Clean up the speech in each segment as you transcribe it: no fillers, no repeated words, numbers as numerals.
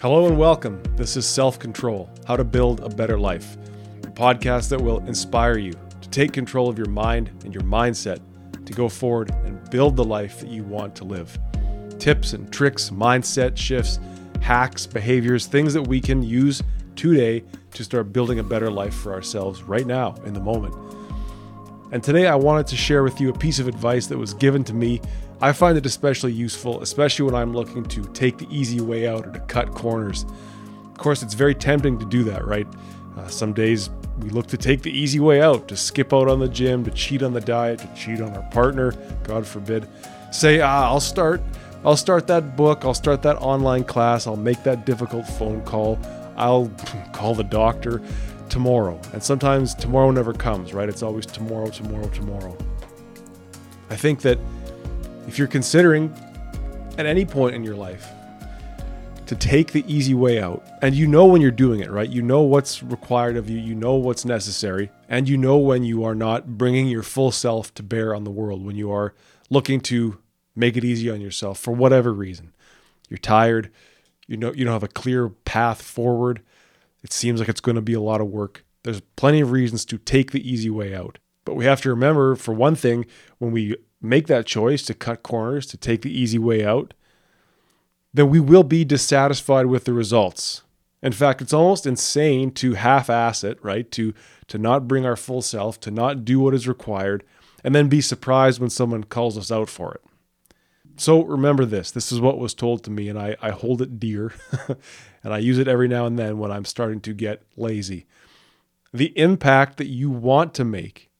Hello and welcome. This is Self Control, How to Build a Better Life, a podcast that will inspire you to take control of your mind and your mindset to go forward and build the life that you want to live. Tips and tricks, mindset shifts, hacks, behaviors, things that we can use today to start building a better life for ourselves right now in the moment. And today I wanted to share with you a piece of advice that was given to me. I find it especially useful, especially when I'm looking to take the easy way out or to cut corners. Of course, it's very tempting to do that, right? Some days we look to take the easy way out, to skip out on the gym, to cheat on the diet, to cheat on our partner, God forbid. Say, I'll start that book, I'll start that online class, I'll make that difficult phone call, I'll call the doctor tomorrow. And sometimes tomorrow never comes, right? It's always tomorrow. I think that if you're considering at any point in your life to take the easy way out, and you know when you're doing it, right? You know what's required of you, you know what's necessary, and you know when you are not bringing your full self to bear on the world, when you are looking to make it easy on yourself for whatever reason. You're tired, you know, you don't have a clear path forward. It seems like it's going to be a lot of work. There's plenty of reasons to take the easy way out. But we have to remember, for one thing, when we make that choice to cut corners, to take the easy way out, then we will be dissatisfied with the results. In fact, it's almost insane to half-ass it, right? To not bring our full self, to not do what is required, and then be surprised when someone calls us out for it. So remember this. This is what was told to me, and I hold it dear, and I use it every now and then when I'm starting to get lazy. The impact that you want to make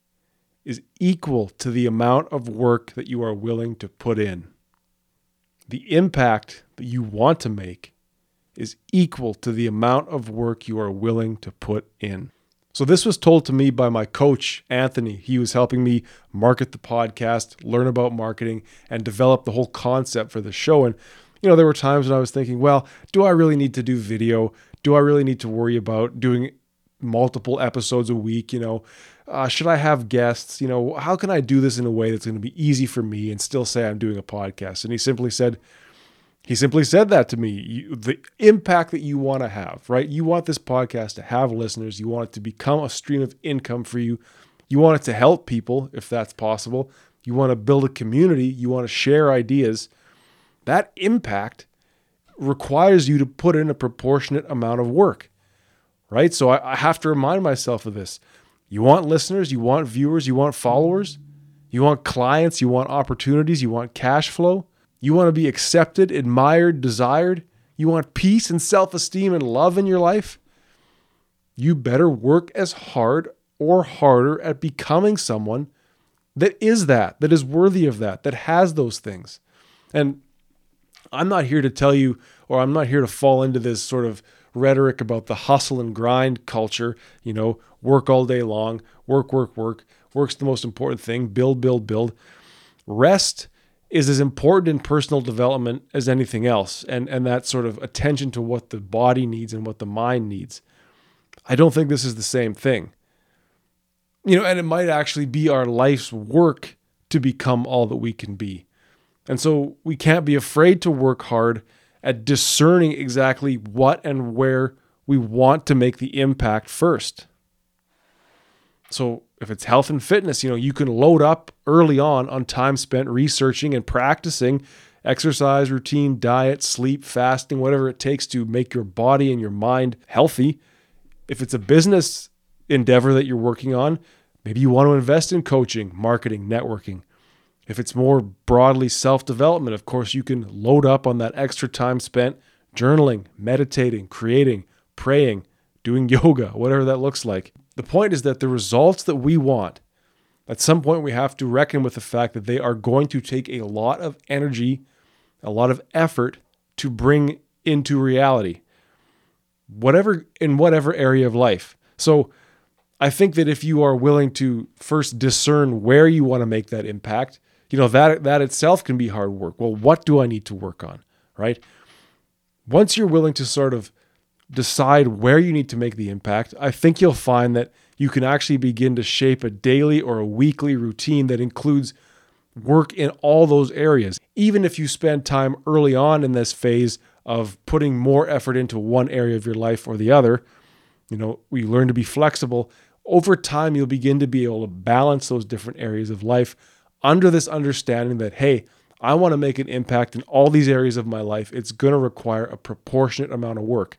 is equal to the amount of work that you are willing to put in. The impact that you want to make is equal to the amount of work you are willing to put in. So this was told to me by my coach, Anthony. He was helping me market the podcast, learn about marketing, and develop the whole concept for the show. And, you know, there were times when I was thinking, well, do I really need to do video? Do I really need to worry about doing multiple episodes a week? You know, should I have guests? You know, how can I do this in a way that's going to be easy for me and still say I'm doing a podcast? And he simply said that to me. The impact that you want to have, right? You want this podcast to have listeners. You want it to become a stream of income for you. You want it to help people, if that's possible. You want to build a community. You want to share ideas. That impact requires you to put in a proportionate amount of work, right? So I have to remind myself of this. You want listeners. You want viewers. You want followers. You want clients. You want opportunities. You want cash flow. You want to be accepted, admired, desired. You want peace and self-esteem and love in your life. You better work as hard or harder at becoming someone that is worthy of that has those things. And I'm not here to tell you, or I'm not here to fall into this sort of rhetoric about the hustle and grind culture, you know, work all day long, work. Work's the most important thing, build. Rest is as important in personal development as anything else, and that sort of attention to what the body needs and what the mind needs. I don't think this is the same thing. You know, and it might actually be our life's work to become all that we can be. And so we can't be afraid to work hard at discerning exactly what and where we want to make the impact first. So if it's health and fitness, you know, you can load up early on time spent researching and practicing exercise, routine, diet, sleep, fasting, whatever it takes to make your body and your mind healthy. If it's a business endeavor that you're working on, maybe you want to invest in coaching, marketing, networking. If it's more broadly self-development, of course, you can load up on that extra time spent journaling, meditating, creating, praying, doing yoga, whatever that looks like. The point is that the results that we want, at some point we have to reckon with the fact that they are going to take a lot of energy, a lot of effort to bring into reality, in whatever area of life. So I think that if you are willing to first discern where you want to make that impact, you know, that itself can be hard work. Well, what do I need to work on, right? Once you're willing to sort of decide where you need to make the impact, I think you'll find that you can actually begin to shape a daily or a weekly routine that includes work in all those areas. Even if you spend time early on in this phase of putting more effort into one area of your life or the other, you know, you learn to be flexible. Over time, you'll begin to be able to balance those different areas of life under this understanding that, hey, I want to make an impact in all these areas of my life. It's going to require a proportionate amount of work.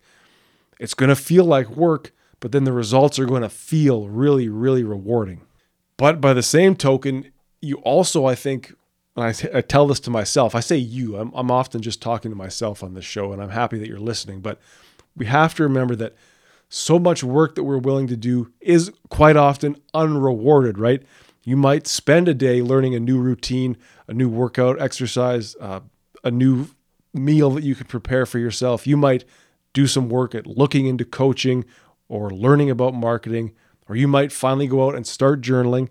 It's going to feel like work, but then the results are going to feel really, really rewarding. But by the same token, you also, I think, and I tell this to myself, I say you, I'm often just talking to myself on this show, and I'm happy that you're listening, but we have to remember that so much work that we're willing to do is quite often unrewarded, right? You might spend a day learning a new routine, a new workout exercise, a new meal that you could prepare for yourself. You might do some work at looking into coaching or learning about marketing, or you might finally go out and start journaling,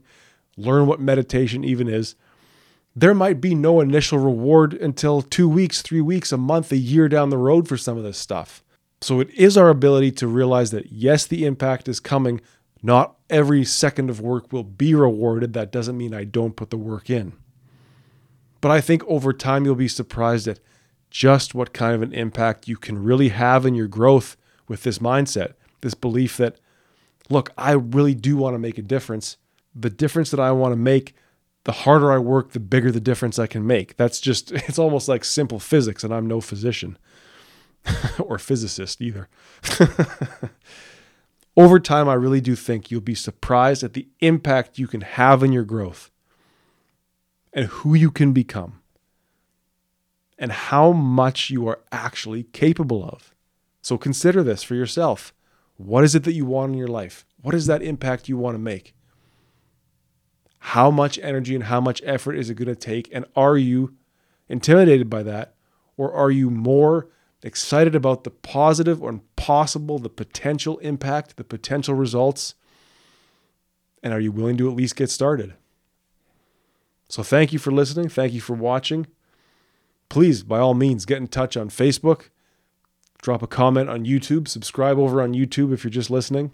learn what meditation even is. There might be no initial reward until 2 weeks, 3 weeks, a month, a year down the road for some of this stuff. So it is our ability to realize that, yes, the impact is coming. Not every second of work will be rewarded. That doesn't mean I don't put the work in. But I think over time, you'll be surprised at just what kind of an impact you can really have in your growth with this mindset, this belief that, look, I really do want to make a difference. The difference that I want to make, the harder I work, the bigger the difference I can make. That's just, it's almost like simple physics, and I'm no physician. Or physicist either. Over time, I really do think you'll be surprised at the impact you can have in your growth and who you can become and how much you are actually capable of. So consider this for yourself. What is it that you want in your life? What is that impact you want to make? How much energy and how much effort is it going to take? And are you intimidated by that? Or are you more excited about the positive or possible, the potential impact, the potential results? And are you willing to at least get started? So thank you for listening. Thank you for watching. Please, by all means, get in touch on Facebook. Drop a comment on YouTube. Subscribe over on YouTube if you're just listening.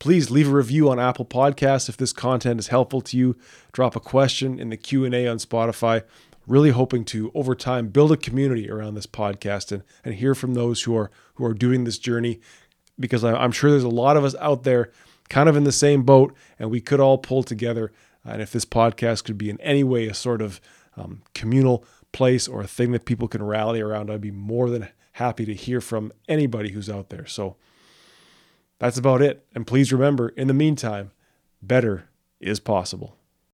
Please leave a review on Apple Podcasts if this content is helpful to you. Drop a question in the Q&A on Spotify. Really hoping to, over time, build a community around this podcast and hear from those who are doing this journey, because I'm sure there's a lot of us out there kind of in the same boat, and we could all pull together. And if this podcast could be in any way a sort of communal place or a thing that people can rally around, I'd be more than happy to hear from anybody who's out there. So that's about it. And please remember, in the meantime, better is possible.